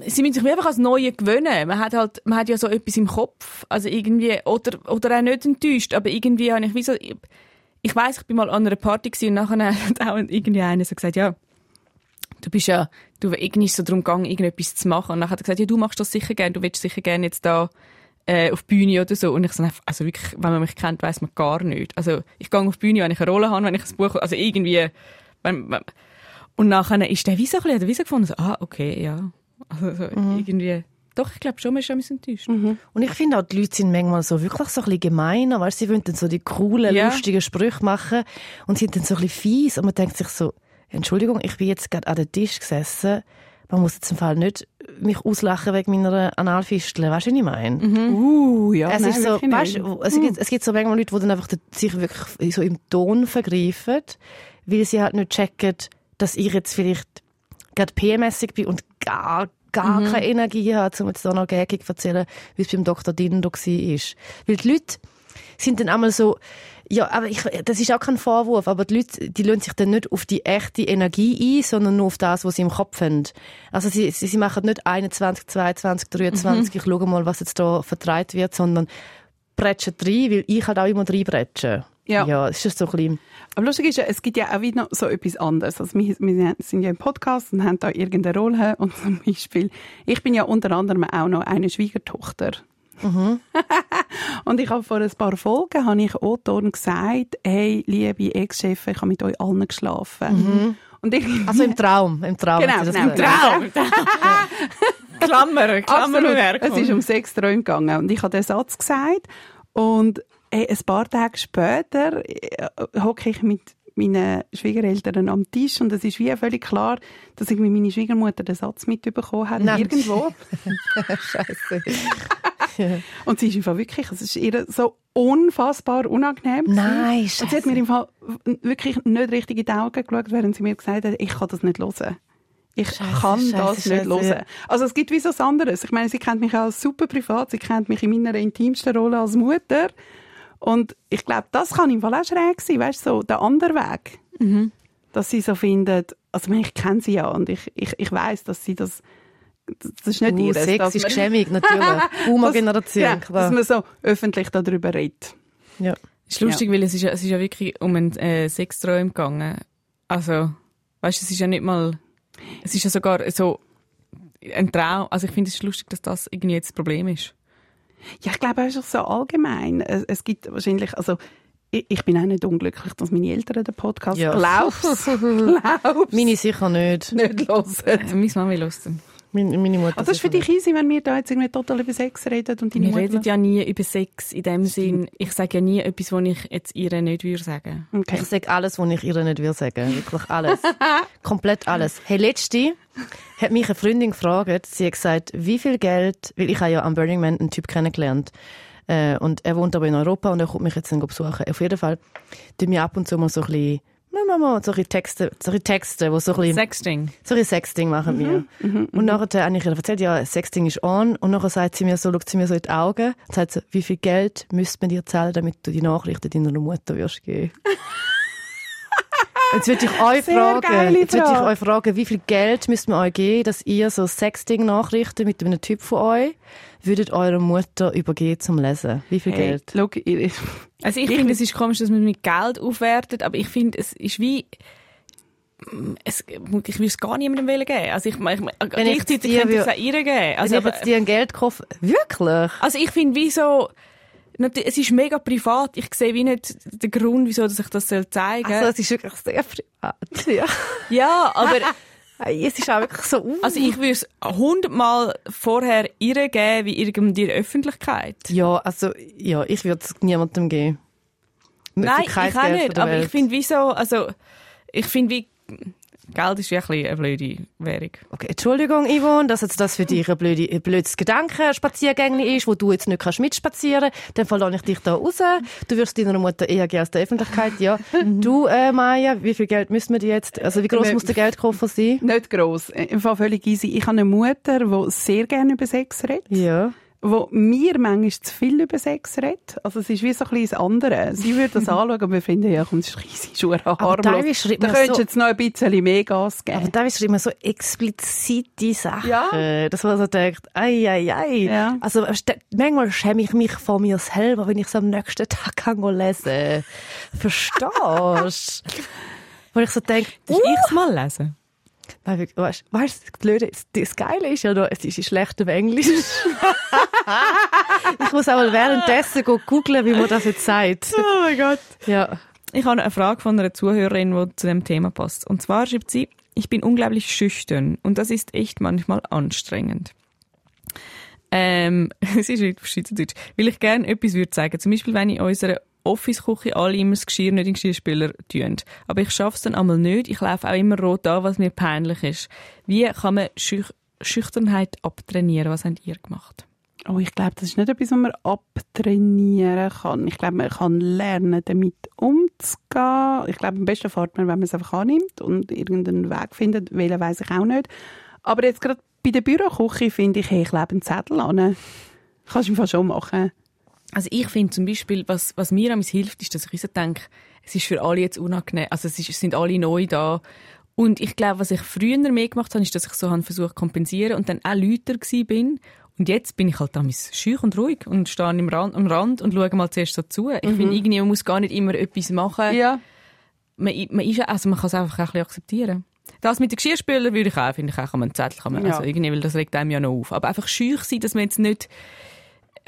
Sie müssen sich einfach als Neue gewöhnen. Man hat halt, man hat ja so etwas im Kopf. Also irgendwie, oder, oder auch nicht enttäuscht. Aber irgendwie habe ich wie so, ich, ich weiss, ich bin mal an einer Party gewesen und nachher hat auch irgendwie einer so gesagt, ja, du bist ja, du, irgendwie ist so darum gegangen, irgendetwas zu machen. Und nachher hat er gesagt, ja, du machst das sicher gerne, du willst sicher gerne jetzt da, äh, auf die Bühne oder so. Und ich so, also wirklich, wenn man mich kennt, weiss man gar nicht. Also, ich gehe auf die Bühne, wenn ich eine Rolle habe, wenn ich ein Buch, also irgendwie, wenn, wenn, und nachher ist der Visa, hat der Visa gefunden, so, ah, okay, ja. Also, so mhm. irgendwie. Doch, ich glaube schon, man ist schon ein bisschen enttäuscht. Mhm. Und ich finde auch, die Leute sind manchmal so wirklich so ein bisschen gemeiner, weil sie wollen dann so die coolen, yeah. lustigen Sprüche machen und sind dann so ein bisschen fies. Und man denkt sich so, Entschuldigung, ich bin jetzt gerade an den Tisch gesessen. Man muss jetzt im Fall nicht mich auslachen wegen meiner Analfisteln. Weißt du, was ich meine? Mhm. Uh, ja, es nein, ist so, weißt, es, gibt, es gibt so manchmal Leute, die dann einfach sich wirklich so im Ton vergreifen, weil sie halt nicht checken, dass ich jetzt vielleicht gerade P M S-ig bin und gar gar mhm. keine Energie habe, um jetzt da noch gägig zu erzählen, wie es beim Doktor Dindo war. Weil die Leute sind dann einmal so, ja, aber ich, das ist auch kein Vorwurf, aber die Leute, die lassen sich dann nicht auf die echte Energie ein, sondern nur auf das, was sie im Kopf haben. Also sie, sie, sie machen nicht einundzwanzig, zweiundzwanzig, dreiundzwanzig, mhm. ich schaue mal, was jetzt da vertreibt wird, sondern bretschen rein, weil ich halt auch immer reinbretsche. Ja. Ja, ist das so klein. Aber lustig ist ja, es gibt ja auch wieder noch so etwas anderes. Also wir, wir sind ja im Podcast und haben da irgendeine Rolle. Und zum Beispiel, ich bin ja unter anderem auch noch eine Schwiegertochter. Mhm. Und ich habe vor ein paar Folgen habe ich O-Ton gesagt, hey, liebe Ex-Chefin, ich habe mit euch allen geschlafen. Mhm. Und ich, also im Traum. Im Traum. Genau, das genau im Traum. Klammer, Klammerbemerkung. Es ist um Sexträume gegangen. Und ich habe den Satz gesagt und hey, ein paar Tage später hocke ich mit meinen Schwiegereltern am Tisch und es ist wie völlig klar, dass ich mit meiner Schwiegermutter den Satz mitbekommen habe. Nein. Irgendwo. Scheiße. Und sie ist im Fall wirklich, es ist ihr so unfassbar unangenehm. Nein, Scheiße. Und sie hat mir im Fall wirklich nicht richtig in die Augen geschaut, während sie mir gesagt hat, ich kann das nicht hören. Ich Scheiße, kann Scheiße, das Scheiße, nicht Scheiße. hören. Also es gibt wie so etwas anderes. Ich meine, sie kennt mich auch super privat, sie kennt mich in meiner intimsten Rolle als Mutter. Und ich glaube, das kann im Fall auch schräg sein, weißt du, so der andere Weg. Mhm. Dass sie so findet, also ich kenne sie ja und ich, ich, ich weiss, dass sie das, das ist nicht uh, ihr. Sex ist geschämig, natürlich. Uma-Generation, ja, klar. Dass man so öffentlich darüber redet. Ja. Ist lustig, ja. Weil es ist, es ist ja wirklich um einen äh, Sextraum gegangen. Also, weißt du, es ist ja nicht mal, es ist ja sogar so ein Traum. Also ich finde es ist lustig, dass das irgendwie jetzt das Problem ist. Ja, ich glaube, es ist so allgemein. Es, es gibt wahrscheinlich, also ich, ich bin auch nicht unglücklich, dass meine Eltern den Podcast ja. glaubst, glaubst. Meine sicher nicht. Nicht hören. Äh, meine Mama hört ihn. Meine, meine Mutter. Also das ist für dich easy, wenn wir da jetzt irgendwie total über Sex reden und deine Mutter... Wir reden ja nie über Sex in dem Sinn. Ich sage ja nie etwas, was ich jetzt ihr nicht würde sagen. Okay. Ich sage alles, was ich ihr nicht würde sagen. Wirklich alles. Komplett alles. Hey, letzte hat mich eine Freundin gefragt. Sie hat gesagt, wie viel Geld... Weil ich habe ja am Burning Man einen Typ kennengelernt. Äh, und er wohnt aber in Europa und er kommt mich jetzt dann besuchen. Auf jeden Fall tun wir ab und zu mal so ein bisschen... Mama, solche Texte, solche Texte, wo so ein bisschen Sexting. Solche Sexting machen wir. Mm-hmm, und nachher habe ich ihr erzählt, ja, Sexting ist on. Und nachher sagt sie mir so, schaut sie mir so in die Augen und sagt so, wie viel Geld müsste man dir zahlen, damit du die Nachrichten deiner Mutter wirst geben? Jetzt würde ich euch fragen, jetzt würde ich euch fragen, wie viel Geld müsst man euch geben, dass ihr so Sexting-Nachrichten mit einem Typ von euch würdet eurer Mutter übergeben zum Lesen? Wie viel hey, Geld? Look, ich, also ich, ich finde, es ist komisch, dass man mit Geld aufwertet, aber ich finde, es ist wie, es, ich will es gar niemandem geben. Also ich, ich, ich gleichzeitig könnte ich es auch ihr geben. Also wenn ich jetzt dir ein Geld kaufe, wirklich? Also ich finde, wie so, es ist mega privat. Ich sehe wie nicht den Grund, wieso ich das zeigen soll. Also es ist wirklich sehr privat. Ja, ja aber... Es ist auch wirklich so... Uh. Also ich würde es hundertmal vorher ihr geben, wie irgendeiner Öffentlichkeit. Ja, also ja, ich würde es niemandem geben. Nicht Nein, ich auch nicht. Aber Welt. Ich finde, wieso... Also, ich finde, wie... Geld ist wirklich eine blöde Währung. Okay, Entschuldigung, Yvonne, dass jetzt das für dich ein, blöde, ein blödes Gedankenspaziergängli ist, wo du jetzt nicht kannst mitspazieren kannst. Dann verlasse ich dich da raus. Du wirst deiner Mutter eher gehen aus der Öffentlichkeit. Ja. Du, äh, Maja, wie viel Geld müssen wir dir jetzt... Also wie gross muss der Geldkoffer sein? Nicht gross. Im Fall völlig easy. Ich habe eine Mutter, die sehr gerne über Sex redet. Ja. Wo mir manchmal zu viel über Sex redet. Also es ist wie so ein bisschen das andere. Sie würde das anschauen und wir finden, ja komm, das ist riesig, schon harmlos. Da könntest du jetzt noch ein bisschen mehr Gas geben. Aber da schreibt man so explizite Sachen. Ja. Dass man so denkt, ei, ei, ei. Ja. Also manchmal schäme ich mich vor mir selber, wenn ich es am nächsten Tag kann lesen kann. Verstehst du? Wo ich so denke, darf uh. ich es mal lesen? Nein, weißt du, das Blöde, das Geile ist ja noch, es ist schlecht im Englisch. Ich muss auch mal währenddessen googeln, wie man das jetzt sagt. Oh mein Gott. Ja. Ich habe eine Frage von einer Zuhörerin, die zu dem Thema passt. Und zwar schreibt sie, ich bin unglaublich schüchtern und das ist echt manchmal anstrengend. Ähm, sie schreibt auf Schweizerdeutsch, weil ich gerne etwas würde sagen. Zum Beispiel, wenn ich unsere Office-Küche alle immer das Geschirr nicht in den Geschirrspüler tun. Aber ich schaffe es dann einmal nicht. Ich laufe auch immer rot an, was mir peinlich ist. Wie kann man schüch- Schüchternheit abtrainieren? Was habt ihr gemacht? Oh, ich glaube, das ist nicht etwas, was man abtrainieren kann. Ich glaube, man kann lernen, damit umzugehen. Ich glaube, am besten fährt man, wenn man es einfach annimmt und irgendeinen Weg findet. Welchen weiss ich auch nicht. Aber jetzt gerade bei der Büroküche finde ich, hey, ich lebe einen Zettel an. Kannst du im Fall schon machen. Also ich finde zum Beispiel, was, was mir am hilft, ist, dass ich so denke, es ist für alle jetzt unangenehm. Also es, ist, es sind alle neu da. Und ich glaube, was ich früher mehr gemacht habe, ist, dass ich so versuche zu kompensieren und dann auch lauter bin. Und jetzt bin ich halt damals schüch und ruhig und stehe am Rand, am Rand und schaue mal zuerst so zu. Ich mhm. finde, irgendwie, man muss gar nicht immer etwas machen. Ja. Man, man, ist, also man kann es einfach ein bisschen akzeptieren. Das mit den Geschirrspülern würde ich auch, finde ich auch, kann man einen Zettel, kann man, ja. also irgendwie, weil das regt einem ja noch auf. Aber einfach schüch sein, dass man jetzt nicht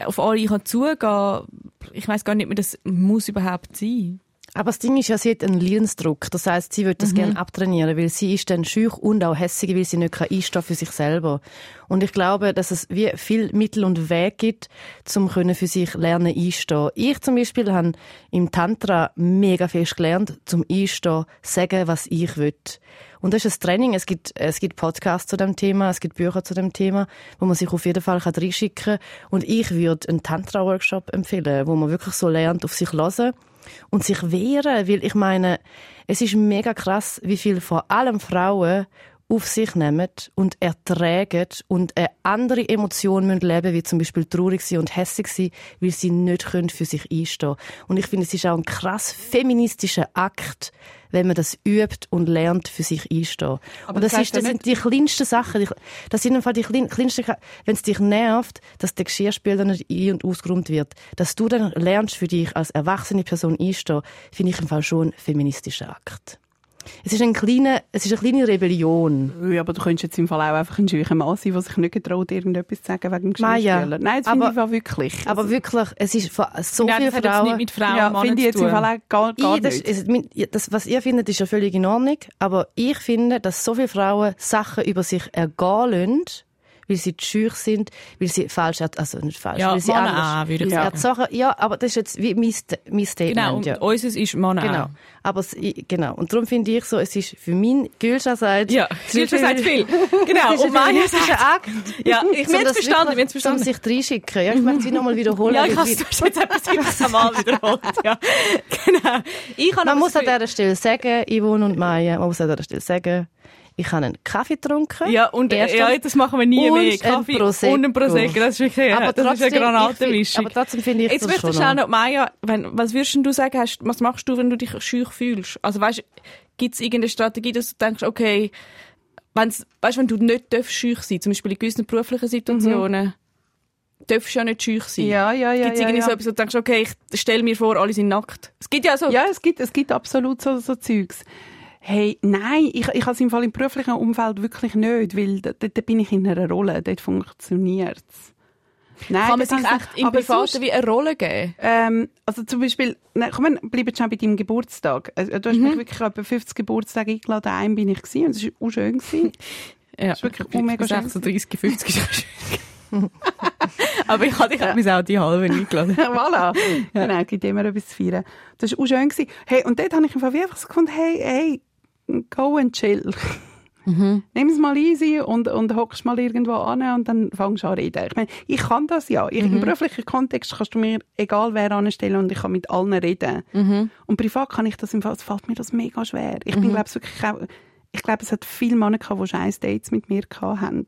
auf alle zugehen kann. Ich weiss gar nicht mehr, das muss überhaupt sein. Aber das Ding ist ja, sie hat einen Leidensdruck. Das heisst, sie würde das mhm. gerne abtrainieren, weil sie ist dann schüch und auch hässig, weil sie nicht einstehen für sich selber. Und ich glaube, dass es wie viel Mittel und Wege gibt, um für sich lernen einstehen. Ich zum Beispiel habe im Tantra mega fest gelernt, zum Einstehen sagen, was ich will. Und das ist ein Training. Es gibt, es gibt Podcasts zu dem Thema, es gibt Bücher zu dem Thema, wo man sich auf jeden Fall reinschicken kann. Und ich würde einen Tantra-Workshop empfehlen, wo man wirklich so lernt, auf sich zu hören. Und sich wehren, weil ich meine, es ist mega krass, wie viel vor allem Frauen auf sich nehmen und ertragen und eine andere Emotion müssen leben, wie zum Beispiel traurig sein und hässig sein, weil sie nicht können für sich einstehen können. Und ich finde, es ist auch ein krass feministischer Akt, wenn man das übt und lernt, für sich einstehen. Aber und das, das, ist, das sind die kleinsten Sachen. Die, das sind einfach die kleinsten. Wenn es dich nervt, dass der Geschirrspüler nicht ein- und ausgeräumt wird, dass du dann lernst, für dich als erwachsene Person einstehen, finde ich im Fall schon einen feministischen Akt. Es ist, ein kleiner, es ist eine kleine Rebellion. Ja, aber du könntest jetzt im Fall auch einfach ein schücher Mann sein, der sich nicht getraut, irgendetwas zu sagen wegen dem Geschirrspüler. Maja, nein, das finde ich auch wirklich. Aber wirklich, es ist so nein, viele das Frauen... Nein, nicht mit Frauen ja, finde ich jetzt im Fall auch gar, gar ich, das, nicht. Das, was ihr findet, ist ja völlig in Ordnung. Aber ich finde, dass so viele Frauen Sachen über sich ergehen lassen, weil sie schüch sind, weil sie falsch, also nicht falsch, ja, weil sie Männer anders. Auch, würde ich ja. sagen. Ja, aber das ist jetzt wie mein, mein Statement. Genau, und ja. unseres ist Männer genau. auch. Aber es, genau. Und darum finde ich so, es ist für mich, Gülsha sagt... Ja, Gülsha sagt viel. Genau, und Maja sagt... Akt. Ja, ich habe es verstanden, ich habe es verstanden. Um sich reinschicken. Ja, ich möchte es wieder nochmal wiederholen. Ja, ich habe es jetzt etwas einmal wiederholt. Ja. Genau. Ich kann man muss an dieser Stelle sagen, Yvonne und Maja, man muss an dieser Stelle sagen, ich habe einen Kaffee getrunken. Ja, und ja, das machen wir nie und mehr. Kaffee ein Prosecco. Und einen Prosecco. Das ist wirklich ja, eine Granatenmischung. Aber trotzdem finde ich jetzt das schon... Jetzt möchte ich noch, Maja, wenn, was würdest du sagen, hast, was machst du, wenn du dich schüch fühlst? Also weißt, gibt es irgendeine Strategie, dass du denkst, okay, wenn's, weißt, wenn du nicht schüch sein darfst, zum Beispiel in gewissen beruflichen Situationen, mhm. darfst du ja nicht schüch sein. Ja, ja, ja. Gibt es ja, irgendwie ja. so etwas, wo du denkst, okay, ich stelle mir vor, alle sind nackt. Es gibt ja so... Ja, es gibt, es gibt absolut so, so Zeugs. Hey, nein, ich, ich habe es im Fall im beruflichen Umfeld wirklich nicht, weil da, da bin ich in einer Rolle, dort funktioniert es. Kann man sich echt im Privaten wie eine Rolle geben? Ähm, also zum Beispiel, nein, komm, bleib jetzt schon bei deinem Geburtstag. Du hast mhm. mich wirklich etwa fünfzig Geburtstage eingeladen, einem bin ich gewesen, und es war auch schön. Ja, es war wirklich auch mega schön. sechsunddreissig, fünfzig Aber ich hatte ja. mich auch die halbe eingeladen. Voilà. Ja. Nein, es gibt immer etwas zu feiern. Das war auch schön. Hey, und dort habe ich einfach gefunden, hey, hey, go and chill. Mhm. Nimm es mal easy und, und hockst mal irgendwo an und dann fangst du an reden. Ich meine, ich kann das ja. Ich, mhm. Im beruflichen Kontext kannst du mir egal wer anstellen und ich kann mit allen reden. Mhm. Und privat kann ich das im Fall, es fällt mir das mega schwer. Ich mhm. bin, glaub's wirklich auch, ich glaube, es hat viele Männer gehabt, die scheiß Dates mit mir hatten.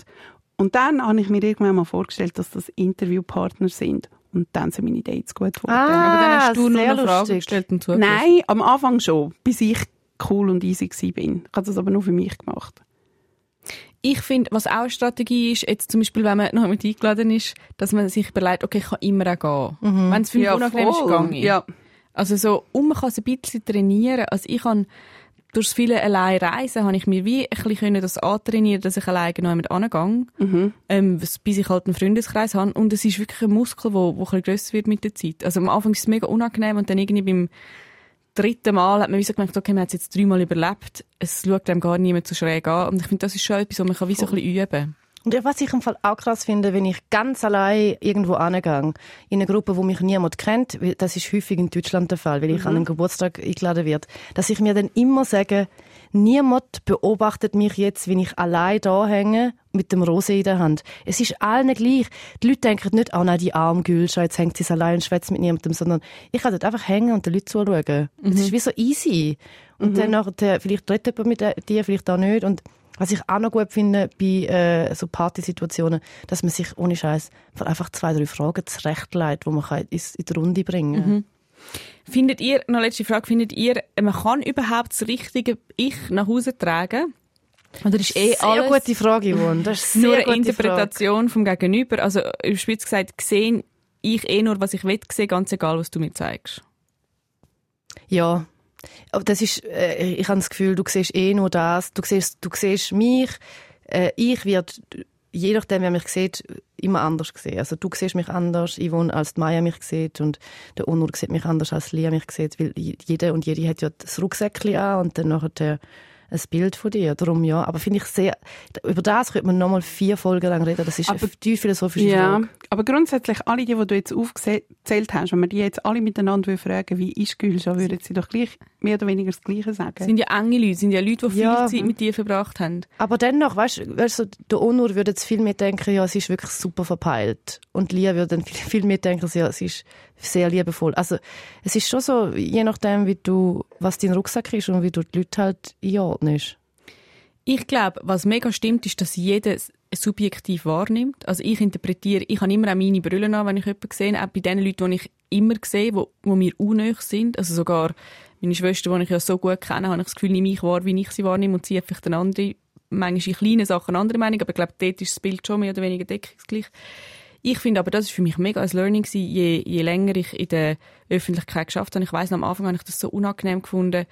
Und dann habe ich mir irgendwann mal vorgestellt, dass das Interviewpartner sind. Und dann sind meine Dates gut geworden. Ah, aber dann hast du nur eine Frage gestellt und zugehört. Nein, am Anfang schon, bis ich cool und easy gewesen bin. Ich habe das aber nur für mich gemacht. Ich finde, was auch eine Strategie ist, jetzt zum Beispiel, wenn man noch mit eingeladen ist, dass man sich überlegt, okay, ich kann immer auch gehen. Mhm. Wenn es für mich unangenehm ist, gegangen. Ja. Also so, und man kann es ein bisschen trainieren. Also ich kann durch das viele alleine reisen, habe ich mir wie ein bisschen das antrainieren, dass ich alleine noch jemand angehe, mhm. ähm, bis ich halt einen Freundeskreis habe. Und es ist wirklich ein Muskel, der ein bisschen grösser wird mit der Zeit. Also am Anfang ist es mega unangenehm und dann irgendwie beim dritten Mal hat man so gemerkt, okay, man hat es jetzt dreimal überlebt, es schaut einem gar niemand so schräg an. Und ich finde, das ist schon etwas, was man wie so ein bisschen üben kann. Und was ich im Fall auch krass finde, wenn ich ganz allein irgendwo hingehe, in eine Gruppe, wo mich niemand kennt, das ist häufig in Deutschland der Fall, weil ich mhm. an einem Geburtstag eingeladen werde, dass ich mir dann immer sage, Niemand beobachtet mich jetzt, wenn ich allein da hänge mit dem Rosé in der Hand. Es ist allen gleich. Die Leute denken nicht, oh nein, die arme Gülsha, jetzt hängt sie es allein und schwätzt mit niemandem, sondern ich kann dort einfach hängen und den Leuten zuschauen. Mhm. Es ist wie so easy. Und mhm. dann nachher, vielleicht redet jemand mit dir, vielleicht auch nicht. Und was ich auch noch gut finde bei äh, so Partysituationen, dass man sich ohne Scheiß einfach zwei, drei Fragen zurechtlegt, die man kann in die Runde bringen kann. Mhm. Findet ihr, noch letzte Frage, findet ihr, man kann überhaupt das richtige Ich nach Hause tragen? Oder ist eh alles... Sehr gute Frage, Yvonne. Das ist nur eine Interpretation Frage. Vom Gegenüber. Also, überspitzt gesagt, sehe ich eh nur, was ich will, sehe, ganz egal, was du mir zeigst. Ja. Aber das ist, äh, ich habe das Gefühl, du siehst eh nur das. Du siehst, du siehst mich. Äh, ich werde, je nachdem, wer mich sieht, immer anders gesehen. Also du siehst mich anders, Yvonne, als die Maja mich sieht und der Onur sieht mich anders, als Lia mich sieht. Weil jeder und jede hat ja das Rucksäckchen an und dann nachher ein Bild von dir. Darum ja. Aber finde ich sehr, über das könnte man nochmal vier Folgen lang reden. Das ist aber, eine tief philosophische ja, Frage. Aber grundsätzlich, alle die, die du jetzt aufgezählt hast, wenn wir die jetzt alle miteinander fragen, wie ist Gülsha, würden sie doch gleich mehr oder weniger das Gleiche sagen. Das sind ja enge Leute, sind ja Leute, die viel ja. Zeit mit dir verbracht haben. Aber dennoch, weißt du, der Onur würde jetzt viel mehr denken, ja, sie ist wirklich super verpeilt. Und Lia würde dann viel, viel mehr denken, ja, sie ist sehr liebevoll. Also, es ist schon so, je nachdem, wie du, was dein Rucksack ist und wie du die Leute halt einordnest. Ich glaube, was mega stimmt, ist, dass jeder subjektiv wahrnimmt. Also, ich interpretiere, ich habe immer auch meine Brille an, wenn ich jemanden sehe. Auch bei den Leuten, die ich immer sehe, die mir unnöch sind. Also, sogar meine Schwester, die ich ja so gut kenne, habe ich das Gefühl, nicht mich wahr, wie ich sie wahrnehme. Und sie hat vielleicht eine andere, manchmal in kleinen Sachen eine andere Meinung. Aber ich glaube, dort ist das Bild schon mehr oder weniger deckungsgleich. Ich finde aber, das war für mich mega ein Learning, je, je länger ich in der Öffentlichkeit geschafft habe. Ich weiss, am Anfang habe ich das so unangenehm gefunden,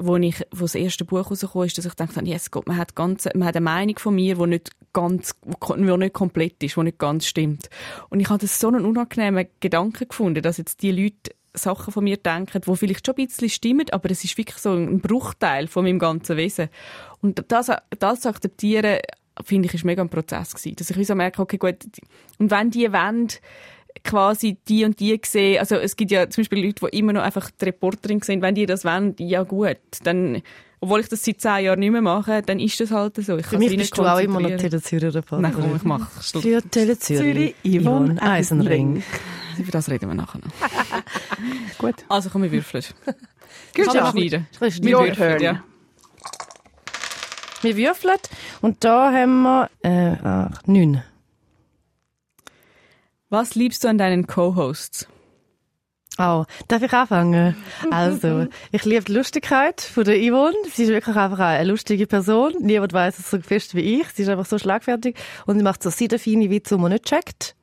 wo ich, wo das erste Buch rauskam, ist, dass ich dachte, yes, Gott, man hat ganze, man hat eine Meinung von mir, die nicht ganz, die nicht komplett ist, die nicht ganz stimmt. Und ich habe das so einen unangenehmen Gedanken gefunden, dass jetzt die Leute Sachen von mir denken, die vielleicht schon ein bisschen stimmen, aber es ist wirklich so ein Bruchteil von meinem ganzen Wesen. Und das, das zu akzeptieren, finde ich, ist mega ein Prozess gewesen. Dass ich so merke, okay, gut, und wenn die wollen, quasi die und die sehen, also es gibt ja zum Beispiel Leute, die immer noch einfach die Reporterin sehen, wenn die das wollen, ja gut, dann, obwohl ich das seit zehn Jahren nicht mehr mache, dann ist das halt so. Ich Für mich bist du auch immer noch Tele-Zürich-Reporterin. Nein, komm, ich mache es. Für Tele-Zürich, Yvonne Eisenring. Über das reden wir nachher noch. Gut. Also komm, wir würfeln. Gut, ja. Schneiden. Wir würfeln, ja. Wir würfeln und da haben wir äh, ach, neun. Was liebst du an deinen Co-Hosts? Oh, darf ich anfangen? Also, ich liebe die Lustigkeit von der Yvonne. Sie ist wirklich einfach eine lustige Person. Niemand weiss es so fest wie ich. Sie ist einfach so schlagfertig und sie macht so seidenfeine Witze, die man nicht checkt.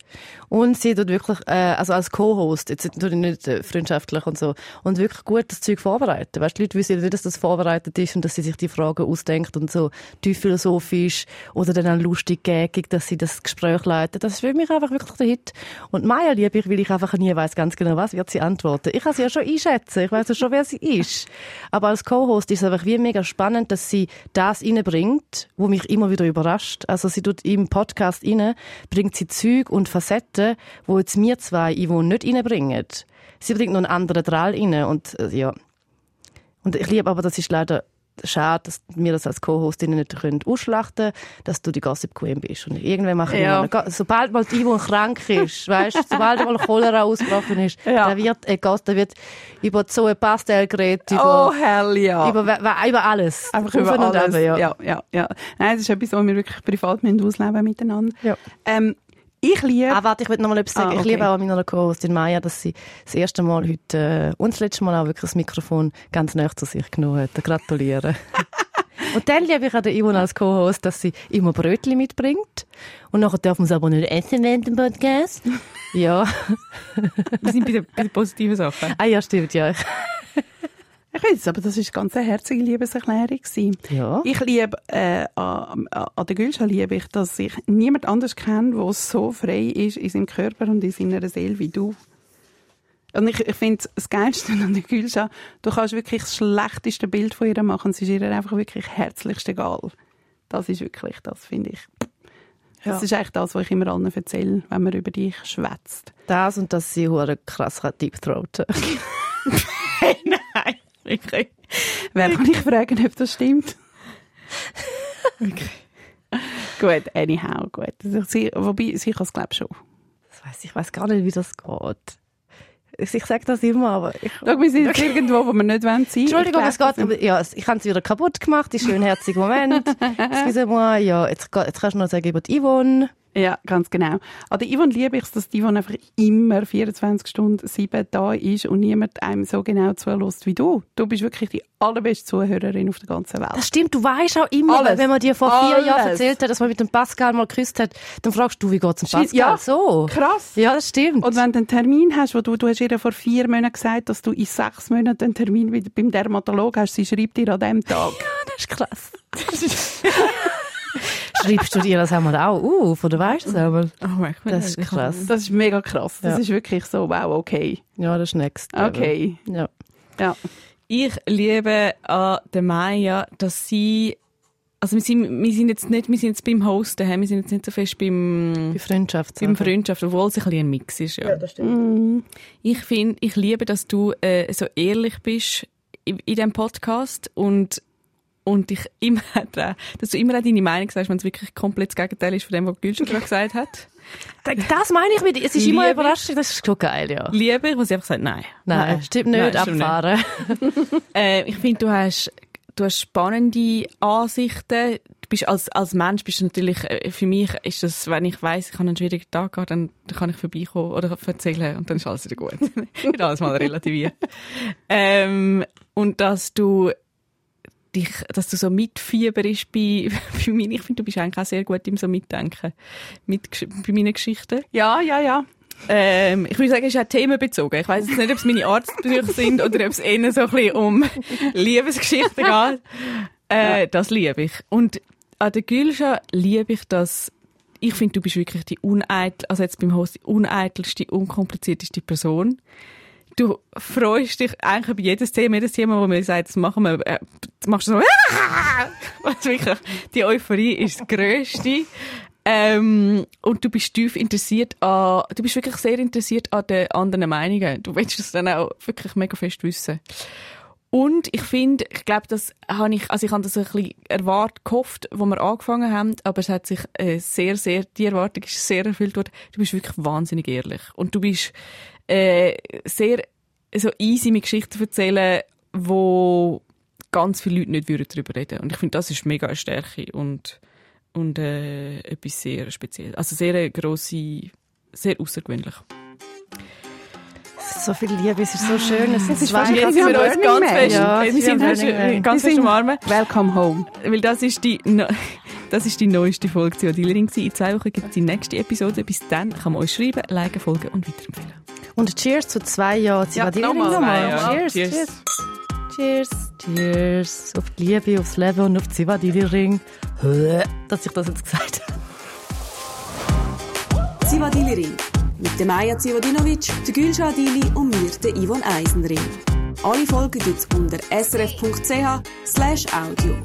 Und sie tut wirklich, äh, also als Co-Host, jetzt natürlich nicht äh, freundschaftlich und so, und wirklich gut das Zeug vorbereiten. Weißt, die Leute wissen ja nicht, dass das vorbereitet ist und dass sie sich die Fragen ausdenkt und so tief philosophisch oder dann auch lustig gägig, dass sie das Gespräch leitet. Das ist für mich einfach wirklich der Hit. Und Maja liebe ich, weil ich einfach nie weiss ganz genau, was wird sie antworten. Ich kann sie ja schon einschätzen, ich weiss ja schon, wer sie ist. Aber als Co-Host ist es einfach wie mega spannend, dass sie das reinbringt, was mich immer wieder überrascht. Also sie tut im Podcast rein, bringt sie Zeug und Facetten, wo jetzt wir zwei Yvonne nicht reinbringen. Sie bringt noch einen anderen Drall rein. Und, äh, ja. und ich liebe aber, das ist leider schade, dass wir das als Co-Hostinnen nicht können ausschlachten können, dass du die Gossip Queen bist. Und irgendwann mache ich ja. Go- Sobald mal die Yvonne krank ist, weißt, sobald mal Cholera ausgebrochen ist, ja. da wird, äh, da wird über so ein Pastel geredet, über, oh, hell ja. über, über alles. Einfach über und alles. Eben, ja. Ja, ja, ja. Nein, das ist etwas, was wir wirklich privat ausleben miteinander. Ja. Ähm, Ich liebe... Ah, warte, ich will noch mal etwas sagen. Ah, okay. Ich liebe auch an meiner Co-Hostin Maja, dass sie das erste Mal heute äh, und das letzte Mal auch wirklich das Mikrofon ganz nah zu sich genommen hat. Gratuliere. Und dann liebe ich an der Yvonne als Co-Host, dass sie immer Brötchen mitbringt. Und nachher darf man es aber nicht essen während dem Podcast. Ja. Wir sind bei den, bei den positiven Sachen. Ah ja, stimmt, ja. Ich weiß es, aber das war ganz eine herzige Liebeserklärung. Ja. Ich liebe, äh, an, an der Gülsha liebe ich, dass ich niemand anders kenne, der so frei ist in seinem Körper und in seiner Seele wie du. Und ich, ich finde das Geilste an der Gülsha, du kannst wirklich das schlechteste Bild von ihr machen, es ist ihr einfach wirklich herzlichst egal. Das ist wirklich das, finde ich. Ja. Das ist eigentlich das, was ich immer allen erzähle, wenn man über dich schwätzt. Das und dass sie krass deep throat. Hey, nein! Okay. Wer kann ich fragen, ob das stimmt? Okay. Gut, anyhow, gut. Sie, wobei, sie kann es, glaube ich, schon. Das weiss, ich weiss gar nicht, wie das geht. Ich sage das immer, aber... Ich... Schau, wir sind okay. Irgendwo, wo wir nicht sein wollen. Entschuldigung, es geht... Um, ja, ich habe es wieder kaputt gemacht, ist ein schönherziger Moment. Excuse-moi, ja, jetzt, jetzt kannst du noch sagen über die Yvonne. Ja, ganz genau. An der Yvonne liebe ich es, dass die Yvonne einfach immer vierundzwanzig Stunden sieben da ist und niemand einem so genau zuhört wie du. Du bist wirklich die allerbeste Zuhörerin auf der ganzen Welt. Das stimmt, du weißt auch immer, alles. Wenn man dir vor vier alles. Jahren erzählt hat, dass man mit dem Pascal mal geküsst hat, dann fragst du, wie geht's dem Pascal? Ja, so. Krass. Ja, das stimmt. Und wenn du einen Termin hast, wo du, du hast ihr vor vier Monaten gesagt, dass du in sechs Monaten einen Termin beim Dermatologen hast, sie schreibt dir an diesem Tag. Ja, das ist krass. Das ist schreibst du dir das einmal auch auf, oder weißt du es einmal? Oh, das ist krass. Das ist mega krass. Das ja. ist wirklich so, wow, okay. Ja, das ist next. Okay. Ja. Ja. Ich liebe an der Maja, dass sie, also wir sind, wir sind jetzt nicht, wir sind jetzt beim Hosten, wir sind jetzt nicht so fest beim, Bei Freundschaft, beim Freundschaft, obwohl es ein bisschen ein Mix ist. Ja, ja das stimmt. Ich finde, ich liebe, dass du äh, so ehrlich bist in, in diesem Podcast und Und ich immer, dass du immer auch deine Meinung sagst, wenn es wirklich komplett das Gegenteil ist von dem, was Gülsha gerade gesagt hat. Das meine ich mit, es ist liebe, immer überraschend, das ist schon geil, ja. Liebe, ich muss einfach sagen, nein. Nein, nein stimmt nicht, nein, abfahren. Nicht. äh, ich finde, du hast, du hast spannende Ansichten. Du bist als, als Mensch bist du natürlich, für mich ist das, wenn ich weiss, ich habe einen schwierigen Tag gehabt, dann kann ich vorbeikommen oder erzählen und dann ist alles wieder gut. Ich will alles mal relativieren. ähm, und dass du, Dich, dass du so mitfieberst bei, bei mir. Ich finde, du bist eigentlich auch sehr gut im so Mitdenken. Mit, bei meinen Geschichten. Ja, ja, ja. Ähm, ich würde sagen, es ist auch themenbezogen. Ich weiss jetzt nicht, ob es meine Arztbesuche sind oder ob es eher so ein bisschen um Liebesgeschichten geht. Äh, ja. Das liebe ich. Und an der Gülsha liebe ich das. Ich finde, du bist wirklich die uneitel, also jetzt beim Host, die uneitelste, unkomplizierteste Person. Du freust dich eigentlich über jedes Thema, jedes Thema, wo man sagt, das machen wir, äh, machst du so, was wirklich, die Euphorie ist das Grösste. Ähm, und du bist tief interessiert an, du bist wirklich sehr interessiert an den anderen Meinungen. Du willst das dann auch wirklich mega fest wissen. Und ich finde, ich glaube, das habe ich, also ich habe das ein bisschen erwartet, gehofft, wo wir angefangen haben, aber es hat sich äh, sehr, sehr, die Erwartung ist sehr erfüllt worden. Du bist wirklich wahnsinnig ehrlich. Und du bist, Äh, sehr so easy mit Geschichten erzählen, wo ganz viele Leute nicht darüber reden würden. Und ich finde, das ist mega eine Stärke und, und äh, etwas sehr Spezielles. Also sehr grosse, sehr außergewöhnlich. So viel Liebe, es ist so schön. Es sind zwei Jahre für uns ganz fest. Ja, wir sind wir ganz fest umarmen. Welcome home. Weil das ist die, no, das ist die neueste Folge zu Adilji. In zwei Wochen gibt es die nächste Episode. Bis dann kann man uns schreiben, liken, folgen und weiterempfehlen. Und cheers zu zwei Jahren Zivadinovic. Ja, nochmal. Nochmal. Ja. Cheers, cheers. Cheers. Cheers. Cheers. Auf die Liebe, aufs Leben und auf Zivadinovic. Dass ich das jetzt gesagt habe. Zivadinovic. Mit der Maja Zivadinovic, der Gülsha Adilji und mir, der Yvonne Eisenring. Alle Folgen gibt's unter s r f punkt c h slash audio.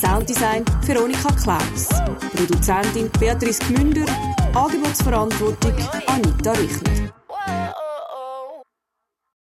Sounddesign Veronika Klaus. Produzentin Beatrice Gmünder. Angebotsverantwortung Anita Richner.